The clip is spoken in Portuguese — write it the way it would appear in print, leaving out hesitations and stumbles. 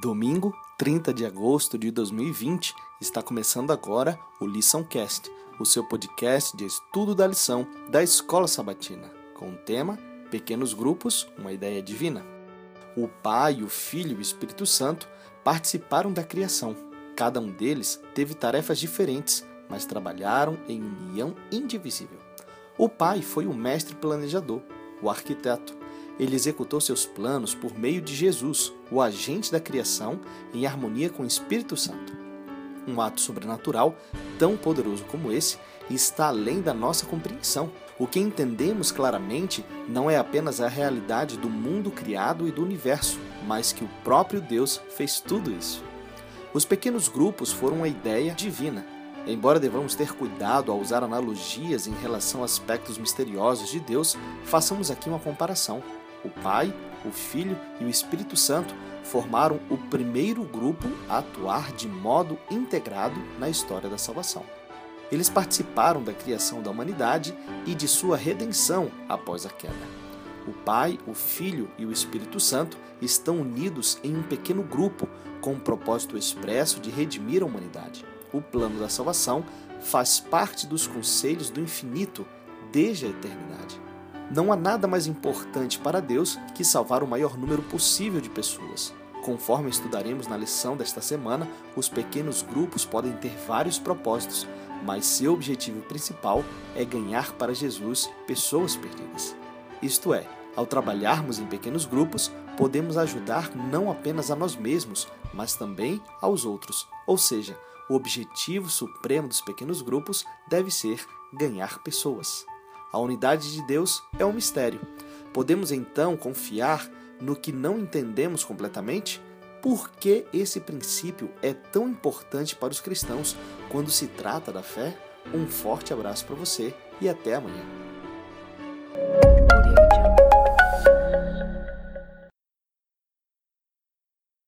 Domingo, 30 de agosto de 2020, está começando agora o LiçãoCast, o seu podcast de estudo da lição da Escola Sabatina, com o tema Pequenos Grupos, uma ideia divina. O Pai, o Filho e o Espírito Santo participaram da criação. Cada um deles teve tarefas diferentes, mas trabalharam em união indivisível. O Pai foi o mestre planejador, o arquiteto. Ele executou seus planos por meio de Jesus, o agente da criação, em harmonia com o Espírito Santo. Um ato sobrenatural, tão poderoso como esse, está além da nossa compreensão. O que entendemos claramente não é apenas a realidade do mundo criado e do universo, mas que o próprio Deus fez tudo isso. Os pequenos grupos foram uma ideia divina. Embora devamos ter cuidado ao usar analogias em relação a aspectos misteriosos de Deus, façamos aqui uma comparação. O Pai, o Filho e o Espírito Santo formaram o primeiro grupo a atuar de modo integrado na história da salvação. Eles participaram da criação da humanidade e de sua redenção após a queda. O Pai, o Filho e o Espírito Santo estão unidos em um pequeno grupo com o propósito expresso de redimir a humanidade. O plano da salvação faz parte dos conselhos do infinito desde a eternidade. Não há nada mais importante para Deus que salvar o maior número possível de pessoas. Conforme estudaremos na lição desta semana, os pequenos grupos podem ter vários propósitos, mas seu objetivo principal é ganhar para Jesus pessoas perdidas. Isto é, ao trabalharmos em pequenos grupos, podemos ajudar não apenas a nós mesmos, mas também aos outros. Ou seja, o objetivo supremo dos pequenos grupos deve ser ganhar pessoas. A unidade de Deus é um mistério. Podemos então confiar no que não entendemos completamente? Por que esse princípio é tão importante para os cristãos quando se trata da fé? Um forte abraço para você e até amanhã.